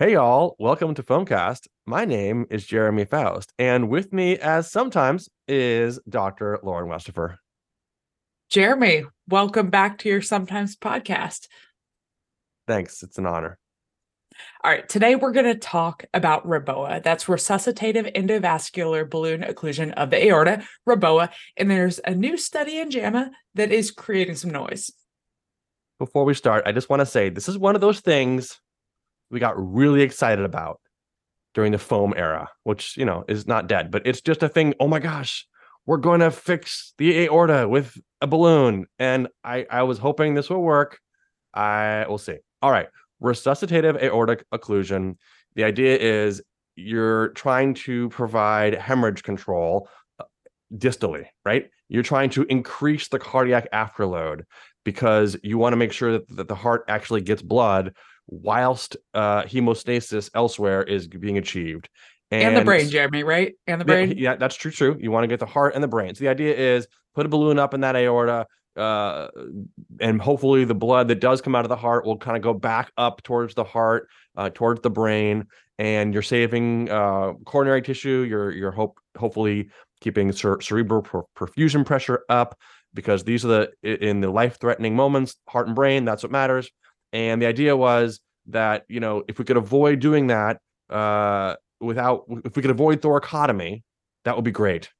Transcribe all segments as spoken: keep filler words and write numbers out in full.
Hey y'all, welcome to Foamcast. My name is Jeremy Faust, and with me, as sometimes, is Doctor Lauren Westchester. Jeremy, welcome back to your Sometimes podcast. Thanks, it's an honor. All right, today we're going to talk about REBOA. That's resuscitative endovascular balloon occlusion of the aorta, REBOA, and there's a new study in JAMA that is creating some noise. Before we start, I just want to say this is one of those things we got really excited about during the foam era, which, you know, is not dead, but it's just a thing. Oh my gosh, we're going to fix the aorta with a balloon. And I, I was hoping this will work. I will see. All right. Resuscitative aortic occlusion. The idea is you're trying to provide hemorrhage control distally, right? You're trying to increase the cardiac afterload because you want to make sure that, that the heart actually gets blood whilst uh, hemostasis elsewhere is being achieved. And, and the brain, Jeremy, right? And the brain? Yeah, yeah, that's true, true. You want to get the heart and the brain. So the idea is put a balloon up in that aorta, uh, and hopefully the blood that does come out of the heart will kind of go back up towards the heart, uh, towards the brain, and you're saving uh, coronary tissue. You're you're hope hopefully keeping cer- cerebral per- perfusion pressure up, because these are the, in the life-threatening moments, heart and brain, that's what matters. And the idea was that, you know, if we could avoid doing that, uh, without, if we could avoid thoracotomy, that would be great.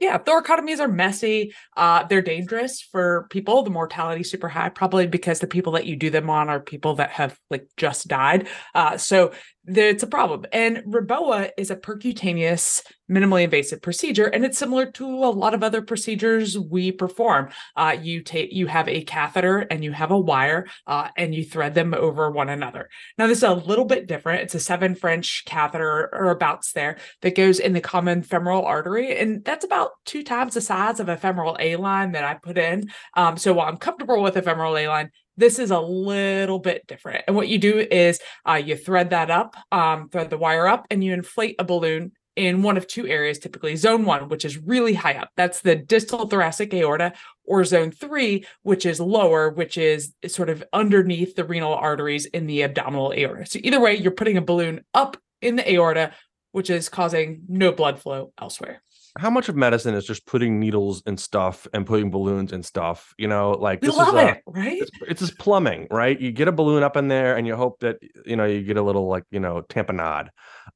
Yeah, thoracotomies are messy. Uh, they're dangerous for people. The mortality is super high, probably because the people that you do them on are people that have like just died. Uh, so it's a problem. And REBOA is a percutaneous, minimally invasive procedure, and it's similar to a lot of other procedures we perform. Uh, you take, you have a catheter and you have a wire, uh, and you thread them over one another. Now, this is a little bit different. It's a seven French catheter or abouts there that goes in the common femoral artery, and that's about two times the size of a femoral A-line that I put in. Um, so while I'm comfortable with a femoral A-line, this is a little bit different. And what you do is uh, you thread that up, um, thread the wire up, and you inflate a balloon in one of two areas, typically zone one, which is really high up. That's the distal thoracic aorta, or zone three, which is lower, which is sort of underneath the renal arteries in the abdominal aorta. So either way, you're putting a balloon up in the aorta, which is causing no blood flow elsewhere. How much of medicine is just putting needles and stuff and putting balloons and stuff? You know, like we this love is a, it, right? It's, it's just plumbing, right? You get a balloon up in there and you hope that, you know, you get a little like, you know, tamponade.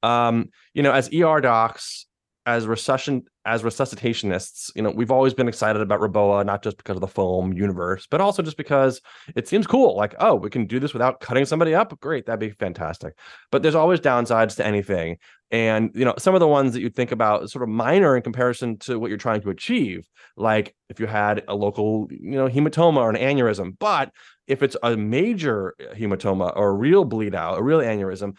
Um, you know, as E R docs, as resuscitation, as resuscitationists, you know, we've always been excited about REBOA, not just because of the foam universe, but also just because it seems cool. Like, oh, we can do this without cutting somebody up. Great. That'd be fantastic. But there's always downsides to anything. And, you know, some of the ones that you think about sort of minor in comparison to what you're trying to achieve, like if you had a local, you know, hematoma or an aneurysm. But if it's a major hematoma or a real bleed out, a real aneurysm,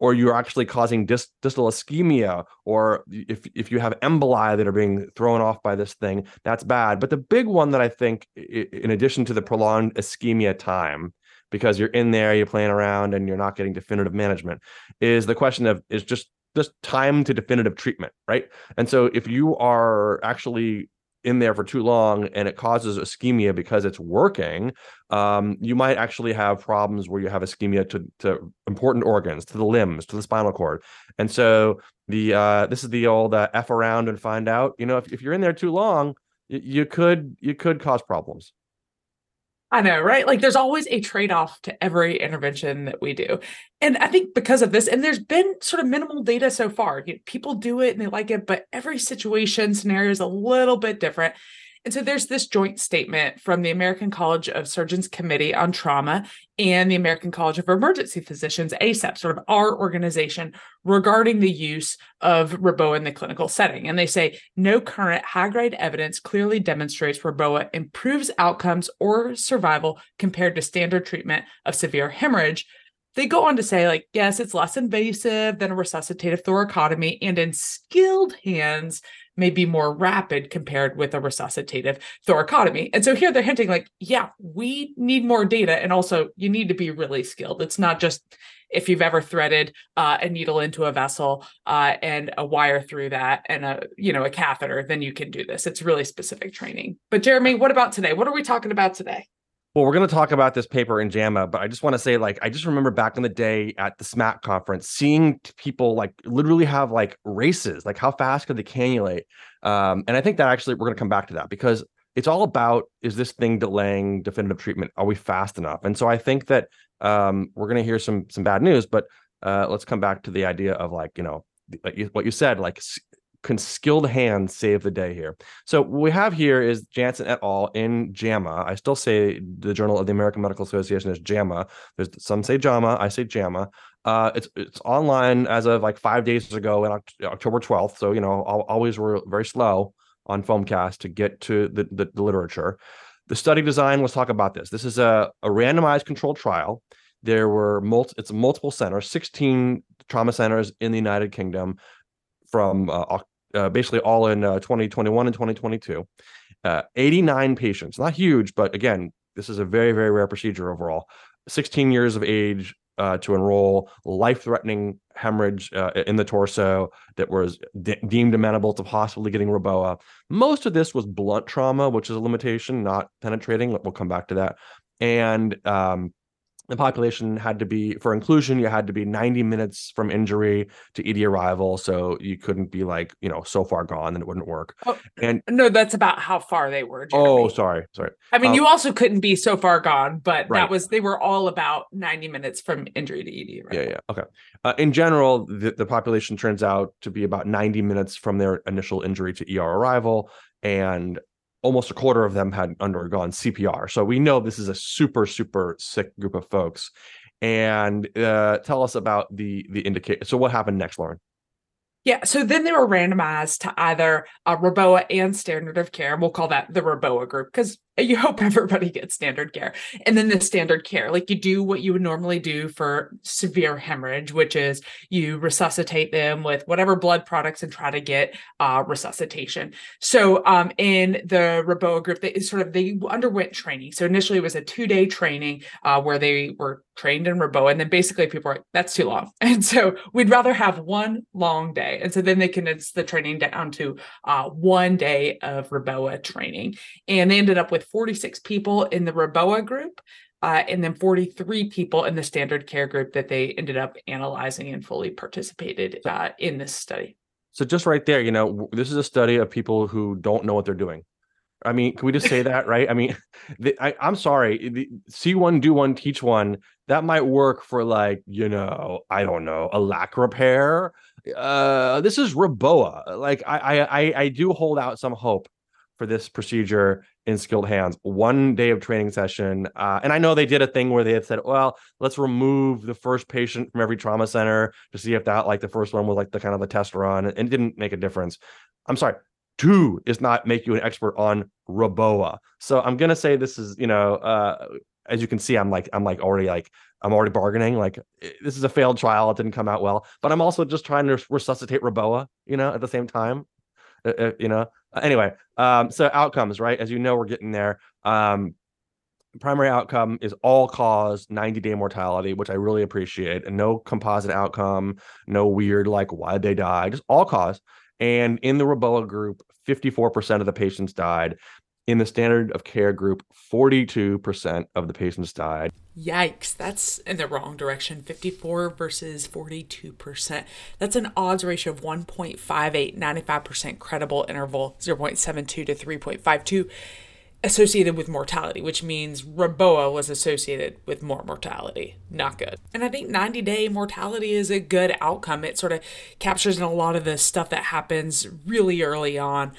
or you're actually causing dis- distal ischemia, or if if you have emboli that are being thrown off by this thing, that's bad. But the big one that I think, in addition to the prolonged ischemia time, because you're in there, you're playing around, and you're not getting definitive management, is the question of is just, just time to definitive treatment, right? And so if you are actually in there for too long and it causes ischemia because it's working, um, you might actually have problems where you have ischemia to, to important organs, to the limbs, to the spinal cord. And so the uh, this is the old uh, F around and find out. You know, if, if you're in there too long, you, you could you could cause problems. I know, right? Like there's always a trade-off to every intervention that we do. And I think because of this, and there's been sort of minimal data so far, you know, people do it and they like it, but every situation scenario is a little bit different. And so there's this joint statement from the American College of Surgeons Committee on Trauma and the American College of Emergency Physicians, A C E P, sort of our organization, regarding the use of REBOA in the clinical setting. And they say, no current high-grade evidence clearly demonstrates REBOA improves outcomes or survival compared to standard treatment of severe hemorrhage. They go on to say, like, yes, it's less invasive than a resuscitative thoracotomy, and in skilled hands may be more rapid compared with a resuscitative thoracotomy. And so here they're hinting like, yeah, we need more data. And also you need to be really skilled. It's not just if you've ever threaded uh, a needle into a vessel uh, and a wire through that and a, you know, a catheter, then you can do this. It's really specific training. But Jeremy, what about today? What are we talking about today? Well, we're going to talk about this paper in JAMA, but I just want to say, like, I just remember back in the day at the SMAC conference, seeing people like literally have like races, like how fast could they cannulate? Um, and I think that actually we're going to come back to that because it's all about, is this thing delaying definitive treatment? Are we fast enough? And so I think that um, we're going to hear some some bad news, but uh, let's come back to the idea of like, you know, like you, what you said, like can skilled hands save the day here? So what we have here is Jansen et al. In JAMA. I still say the Journal of the American Medical Association is JAMA. There's some say JAMA, I say JAMA. Uh, it's it's online as of like five days ago, on October twelfth. So, you know, always we're very slow on Foamcast to get to the, the, the literature. The study design, let's talk about this. This is a, a randomized controlled trial. There were, multi, it's multiple centers, sixteen trauma centers in the United Kingdom from uh, uh, basically all in uh, twenty twenty-one and twenty twenty-two. Uh, eighty-nine patients, not huge, but again, this is a very, very rare procedure overall. sixteen years of age uh, to enroll, life-threatening hemorrhage uh, in the torso that was de- deemed amenable to possibly getting REBOA. Most of this was blunt trauma, which is a limitation, not penetrating. We'll come back to that. And um, the population had to be, for inclusion, you had to be ninety minutes from injury to E D arrival. So you couldn't be like, you know, so far gone that it wouldn't work. Oh, and no, that's about how far they were, Jeremy. Oh, sorry. Sorry. I mean, um, you also couldn't be so far gone, but right. That was, they were all about ninety minutes from injury to E D arrival. Yeah, yeah. Okay. Uh, in general, the, the population turns out to be about ninety minutes from their initial injury to E R arrival. And almost a quarter of them had undergone C P R. So we know this is a super, super sick group of folks. And uh, tell us about the the indicator. So what happened next, Lauren? Yeah, so then they were randomized to either uh, REBOA and standard of care. We'll call that the REBOA group because you hope everybody gets standard care. And then the standard care, like you do what you would normally do for severe hemorrhage, which is you resuscitate them with whatever blood products and try to get uh, resuscitation. So um, in the REBOA group, they sort of they underwent training. So initially it was a two-day training uh, where they were trained in REBOA. And then basically people are like, that's too long. And so we'd rather have one long day. And so then they condensed the training down to uh, one day of REBOA training. And they ended up with forty-six people in the REBOA group uh, and then forty-three people in the standard care group that they ended up analyzing and fully participated uh, in this study. So just right there, you know, this is a study of people who don't know what they're doing. I mean, can we just say that, right? I mean, the, I, I'm sorry. The, see one, do one, teach one. That might work for like, you know, I don't know, a lack repair. Uh, this is REBOA. Like, I, I, I do hold out some hope for this procedure in skilled hands. One day of training session. Uh, and I know they did a thing where they had said, well, let's remove the first patient from every trauma center to see if that, like the first one was like the kind of the test run, and it didn't make a difference. I'm sorry. Two is not make you an expert on REBOA. So I'm going to say this is, you know, uh, as you can see, I'm like, I'm like already like, I'm already bargaining. Like this is a failed trial. It didn't come out well, but I'm also just trying to resuscitate REBOA, you know, at the same time, uh, you know, anyway. Um, so outcomes, right? As you know, we're getting there. Um, primary outcome is all cause ninety day mortality, which I really appreciate, and no composite outcome, no weird, like why'd they die, just all cause. And in the REBOA group, fifty-four percent of the patients died. In the standard of care group, forty-two percent of the patients died. Yikes, that's in the wrong direction. fifty-four versus forty-two percent. That's an odds ratio of one point five eight, ninety-five percent credible interval, zero point seven two to three point five two, associated with mortality, which means REBOA was associated with more mortality. Not good. And I think ninety day mortality is a good outcome. It sort of captures in a lot of the stuff that happens really early on.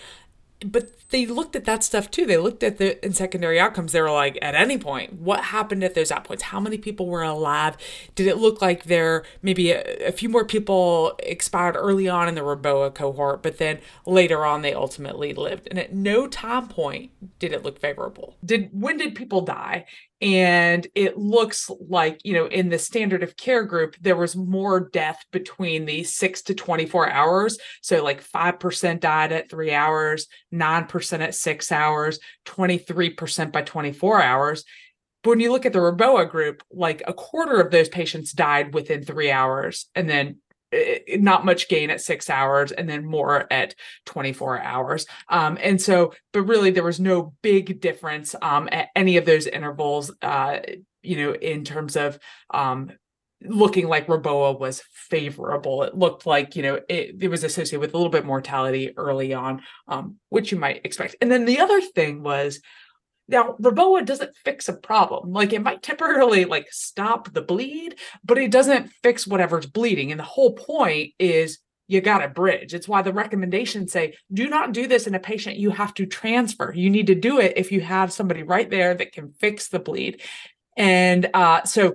But they looked at that stuff too. They looked at the in secondary outcomes. They were like, at any point, what happened at those outpoints? How many people were alive? Did it look like there maybe a, a few more people expired early on in the REBOA cohort, but then later on they ultimately lived? And at no time point did it look favorable. Did when did people die? And it looks like, you know, in the standard of care group, there was more death between the six to twenty-four hours. So like five percent died at three hours, nine percent at six hours, twenty-three percent by twenty-four hours. But when you look at the REBOA group, like a quarter of those patients died within three hours and then not much gain at six hours and then more at twenty-four hours. Um, and so, but really there was no big difference um, at any of those intervals, uh, you know, in terms of um, looking like REBOA was favorable. It looked like, you know, it, it was associated with a little bit mortality early on, um, which you might expect. And then the other thing was, now, REBOA doesn't fix a problem. Like it might temporarily like stop the bleed, but it doesn't fix whatever's bleeding. And the whole point is you got to bridge. It's why the recommendations say, do not do this in a patient you have to transfer. You need to do it if you have somebody right there that can fix the bleed. And uh, so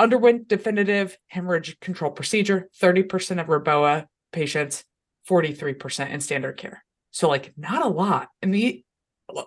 underwent definitive hemorrhage control procedure, thirty percent of REBOA patients, forty-three percent in standard care. So like not a lot. And the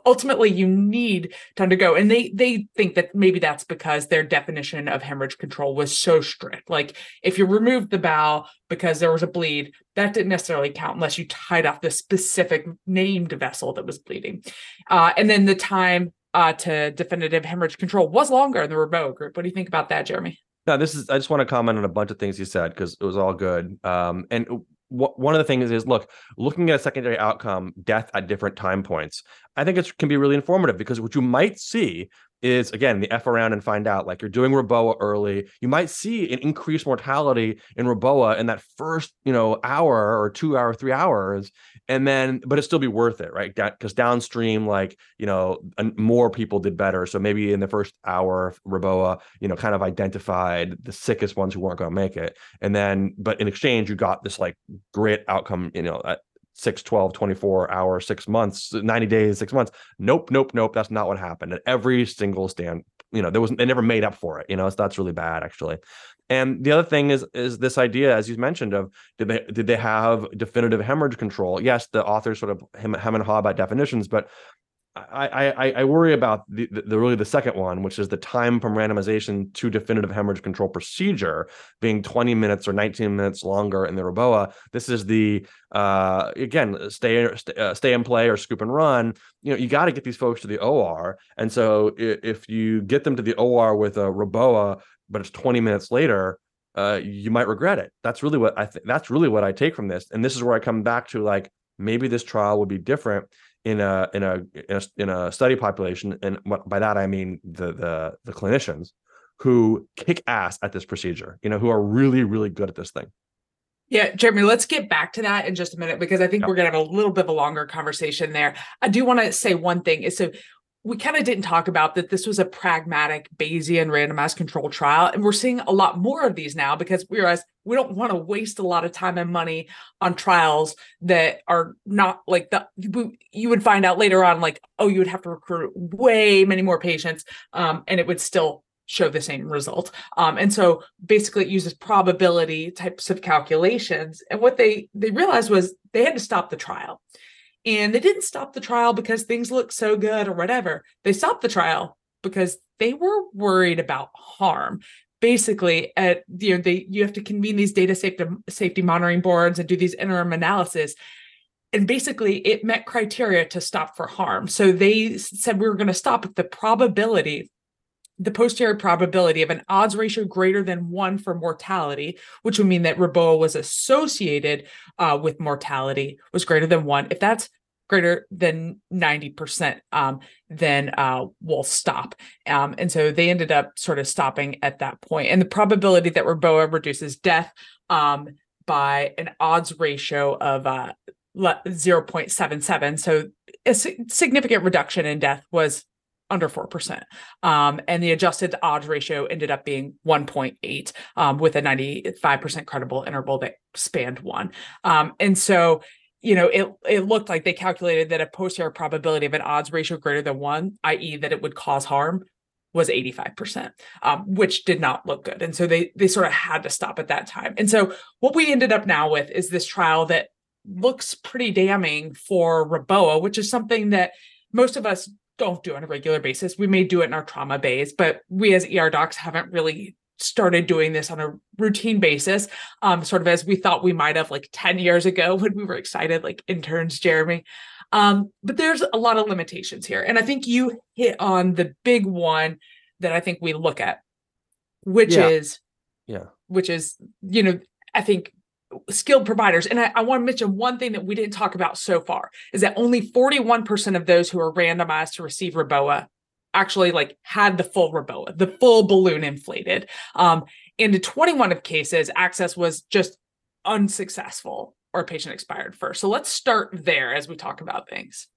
ultimately you need to undergo. And they, they think that maybe that's because their definition of hemorrhage control was so strict. Like if you removed the bowel because there was a bleed, that didn't necessarily count unless you tied off the specific named vessel that was bleeding. Uh, and then the time uh, to definitive hemorrhage control was longer in the REBOA group. What do you think about that, Jeremy? No, this is, I just want to comment on a bunch of things you said, because it was all good. Um, and one of the things is, look, looking at a secondary outcome, death at different time points, I think it can be really informative, because what you might see is, again, the F around and find out, like you're doing REBOA early, you might see an increased mortality in REBOA in that first, you know, hour or two hour, three hours, and then, but it'd still be worth it, right? Because downstream, like, you know, more people did better. So maybe in the first hour, REBOA, you know, kind of identified the sickest ones who weren't going to make it. And then, but in exchange, you got this like great outcome, you know, at six, twelve, twenty-four hours, six months, ninety days, six months. Nope, nope, nope. That's not what happened. And every single stand, you know, there was, they never made up for it. You know, so that's really bad, actually. And the other thing is, is this idea, as you mentioned, of did they, did they have definitive hemorrhage control? Yes, the authors sort of hem, hem and haw about definitions, but I, I, I worry about the, the, the really the second one, which is the time from randomization to definitive hemorrhage control procedure being twenty minutes or nineteen minutes longer in the REBOA. This is the, uh, again, stay uh, stay and play or scoop and run. You know, you got to get these folks to the O R. And so if you get them to the O R with a REBOA, but it's twenty minutes later, uh, you might regret it. That's really what I think. That's really what I take from this. And this is where I come back to, like, maybe this trial would be different in a in a in a, in a study population, and what, by that I mean the the the clinicians who kick ass at this procedure, you know, who are really really good at this thing. Yeah, Jeremy, let's get back to that in just a minute, because I think yep. we're going to have a little bit of a longer conversation there. I do want to say one thing is, so we kind of didn't talk about that this was a pragmatic Bayesian randomized control trial. And we're seeing a lot more of these now, because we realize we don't want to waste a lot of time and money on trials that are not like the, you would find out later on, like, oh, you would have to recruit way many more patients. Um, and it would still show the same result. Um, and so basically it uses probability types of calculations. And what they, they realized was they had to stop the trial. And they didn't stop the trial because things looked so good or whatever. They stopped the trial because they were worried about harm. Basically, at, you know, they, you have to convene these data safety, safety monitoring boards and do these interim analysis. And basically, it met criteria to stop for harm. So they said we were going to stop at the probability, the posterior probability of an odds ratio greater than one for mortality, which would mean that REBOA was associated uh, with mortality, was greater than one. If that's greater than ninety percent, um, then uh, we'll stop. Um, and so they ended up sort of stopping at that point. And the probability that REBOA reduces death um, by an odds ratio of uh, zero point seven seven. So a significant reduction in death was under four percent. Um, and the adjusted odds ratio ended up being one point eight, um, with a ninety-five percent credible interval that spanned one. Um, and so, you know, it, it looked like they calculated that a posterior probability of an odds ratio greater than one, that is that it would cause harm, was eighty-five percent, um, which did not look good. And so they, they sort of had to stop at that time. And so what we ended up now with is this trial that looks pretty damning for REBOA, which is something that most of us don't do on a regular basis. We may do it in our trauma bays, but we as E R docs haven't really started doing this on a routine basis, um, sort of as we thought we might have like ten years ago when we were excited, like interns, Jeremy. Um, but there's a lot of limitations here. And I think you hit on the big one that I think we look at, which yeah. is, yeah, which is, you know, I think skilled providers. And I, I want to mention one thing that we didn't talk about so far is that only forty-one percent of those who are randomized to receive REBOA actually like had the full REBOA, the full balloon inflated. Um, and in twenty-one of cases, access was just unsuccessful or patient expired first. So let's start there as we talk about things.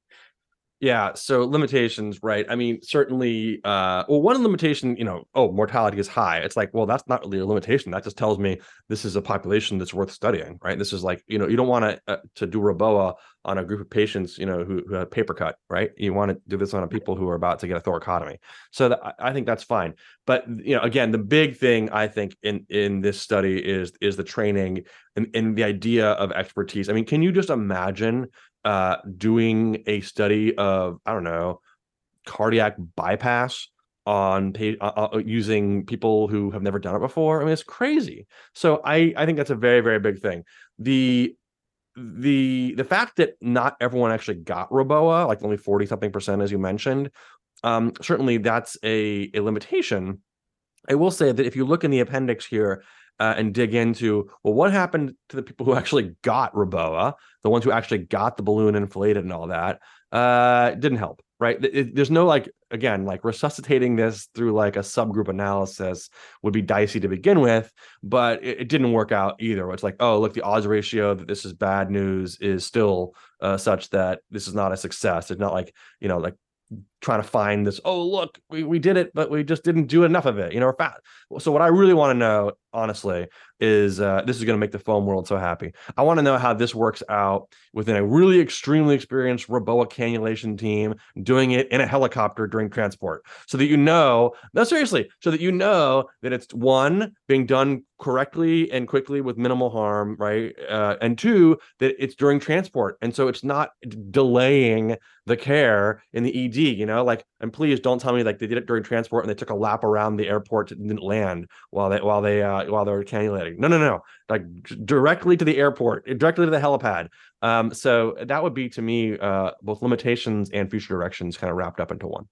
Yeah. So limitations, right? I mean, certainly, uh, well, one limitation, you know, oh, mortality is high. It's like, well, that's not really a limitation. That just tells me this is a population that's worth studying, right? This is like, you know, you don't want to uh, to do REBOA on a group of patients, you know, who, who have paper cut, right? You want to do this on people who are about to get a thoracotomy. So that, I think that's fine. But, you know, again, the big thing I think in, in this study is, is the training and, and the idea of expertise. I mean, can you just imagine uh doing a study of I don't know cardiac bypass on pa- uh, using people who have never done it before? I mean, it's crazy. So I I think that's a very, very big thing. The the the fact that not everyone actually got REBOA, like only forty something percent, as you mentioned, um certainly that's a a limitation. I will say that if you look in the appendix here, Uh, and dig into, well, what happened to the people who actually got REBOA, the ones who actually got the balloon inflated and all that, uh, didn't help, right? It, it, there's no, like, again, like resuscitating this through like a subgroup analysis would be dicey to begin with, but it, it didn't work out either. It's like, oh, look, the odds ratio that this is bad news is still uh, such that this is not a success. It's not like, you know, like, trying to find this, oh, look, we, we did it, but we just didn't do enough of it, you know. So what I really want to know, honestly, is uh, this is going to make the foam world so happy. I want to know how this works out within a really extremely experienced REBOA cannulation team doing it in a helicopter during transport, so that, you know, no, seriously, so that you know that it's, one, being done correctly and quickly with minimal harm, right? Uh, and two, that it's during transport. And so it's not delaying the care in the E D, you know, like, and please don't tell me like they did it during transport and they took a lap around the airport and didn't land while they, while they, uh, while they were cannulating. No, no, no. Like directly to the airport, directly to the helipad. Um, so that would be, to me, uh, both limitations and future directions kind of wrapped up into one.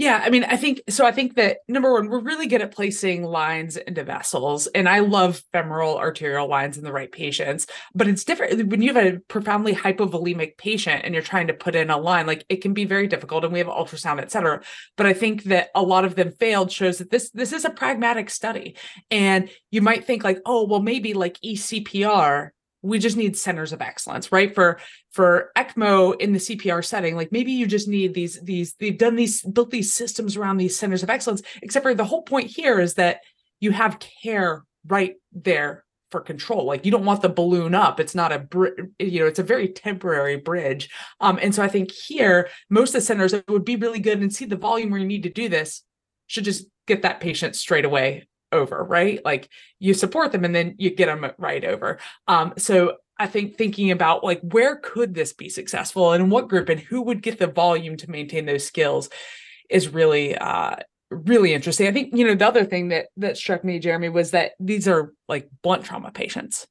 Yeah, I mean, I think, so I think that, number one, we're really good at placing lines into vessels, and I love femoral arterial lines in the right patients, but it's different when you have a profoundly hypovolemic patient and you're trying to put in a line, like it can be very difficult, and we have ultrasound, et cetera. But I think that a lot of them failed shows that this, this is a pragmatic study. And you might think like, oh, well, maybe like E C P R, we just need centers of excellence, right? For for ECMO in the C P R setting, like maybe you just need these, these, they've done these, built these systems around these centers of excellence, except for the whole point here is that you have care right there for control. Like you don't want the balloon up. It's not a, br- you know, it's a very temporary bridge. Um, and so I think here, most of the centers that would be really good and see the volume where you need to do this should just get that patient straight away over, right? Like you support them and then you get them right over. Um, so I think thinking about like, where could this be successful and in what group and who would get the volume to maintain those skills is really, uh, really interesting. I think, you know, the other thing that, that struck me, Jeremy, was that these are like blunt trauma patients.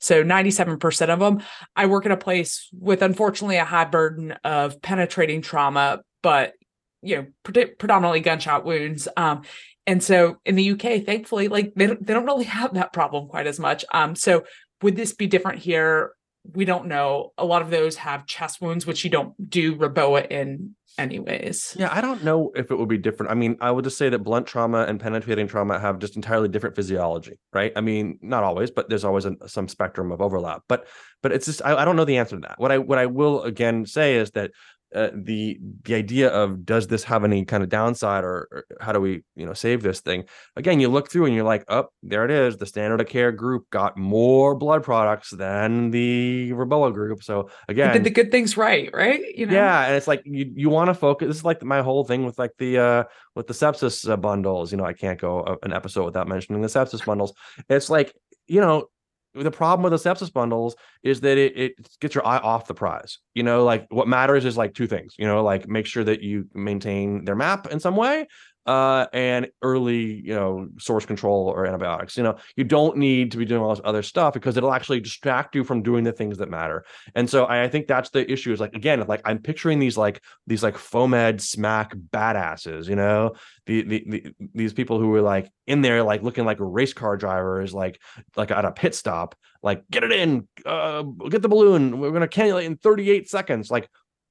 So ninety-seven percent of them, I work in a place with, unfortunately, a high burden of penetrating trauma, but, you know, pred- predominantly gunshot wounds. Um, And so in the U K, thankfully, like they don't, they don't really have that problem quite as much. Um, so would this be different here? We don't know. A lot of those have chest wounds, which you don't do REBOA in anyways. Yeah, I don't know if it would be different. I mean, I would just say that blunt trauma and penetrating trauma have just entirely different physiology, right? I mean, not always, but there's always a, some spectrum of overlap. But but it's just, I, I don't know the answer to that. What I what I will again say is that Uh, the the idea of, does this have any kind of downside, or, or how do we, you know, save this thing? Again, you look through and you're like, oh, there it is. The standard of care group got more blood products than the REBOA group. So again, did the good things right, right? You know, yeah, and it's like you you want to focus. This is like my whole thing with like the uh, with the sepsis uh, bundles. You know, I can't go a, an episode without mentioning the sepsis bundles. It's like, you know, the problem with the sepsis bundles is that it, it gets your eye off the prize. You know, like what matters is like two things, you know, like make sure that you maintain their map in some way, uh, and early, you know, source control or antibiotics. You know, you don't need to be doing all this other stuff because it'll actually distract you from doing the things that matter. And so I, I think that's the issue is like, again, like I'm picturing these like, these like FOMED SMAC badasses, you know, the, the, the, these people who were like in there, like looking like race car drivers, like, like at a pit stop, like get it in, uh, get the balloon. We're going to cannulate in thirty-eight seconds. Like,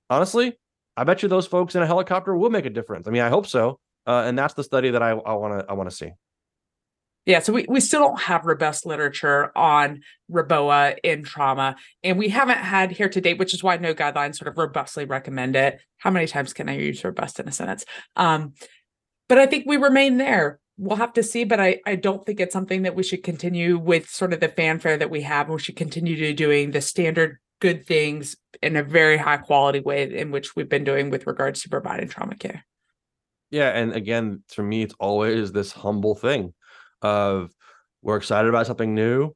honestly, I bet you those folks in a helicopter will make a difference. I mean, I hope so. Uh, and that's the study that I want to I want to see. Yeah, so we, we still don't have robust literature on REBOA in trauma. And we haven't had here to date, which is why no guidelines sort of robustly recommend it. How many times can I use robust in a sentence? Um, but I think we remain there. We'll have to see, but I, I don't think it's something that we should continue with sort of the fanfare that we have. We should continue to doing the standard good things in a very high quality way in which we've been doing with regards to providing trauma care. Yeah. And again, for me, it's always this humble thing of we're excited about something new.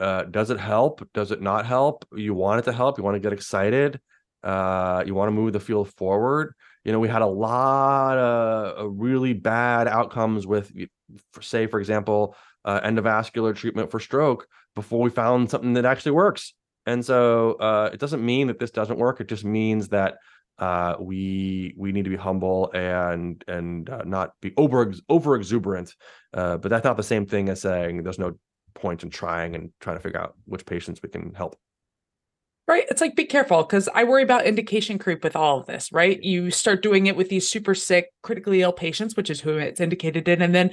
Uh, does it help? Does it not help? You want it to help. You want to get excited. Uh, you want to move the field forward. You know, we had a lot of really bad outcomes with, say, for example, uh, endovascular treatment for stroke before we found something that actually works. And so uh, it doesn't mean that this doesn't work. It just means that uh, we we need to be humble and and uh, not be over over exuberant. Uh, but that's not the same thing as saying there's no point in trying and trying to figure out which patients we can help. Right. It's like, be careful, because I worry about indication creep with all of this, right? You start doing it with these super sick, critically ill patients, which is who it's indicated in. And then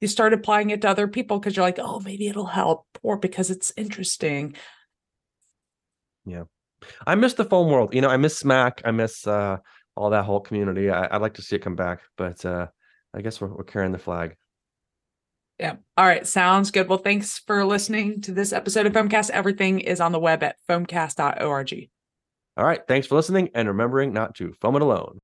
you start applying it to other people because you're like, oh, maybe it'll help, or because it's interesting. Yeah. I miss the foam world. You know, I miss SMAC. I miss uh, all that whole community. I, I'd like to see it come back, but uh, I guess we're, we're carrying the flag. Yeah. All right. Sounds good. Well, thanks for listening to this episode of Foamcast. Everything is on the web at foamcast dot org. All right. Thanks for listening and remembering not to foam it alone.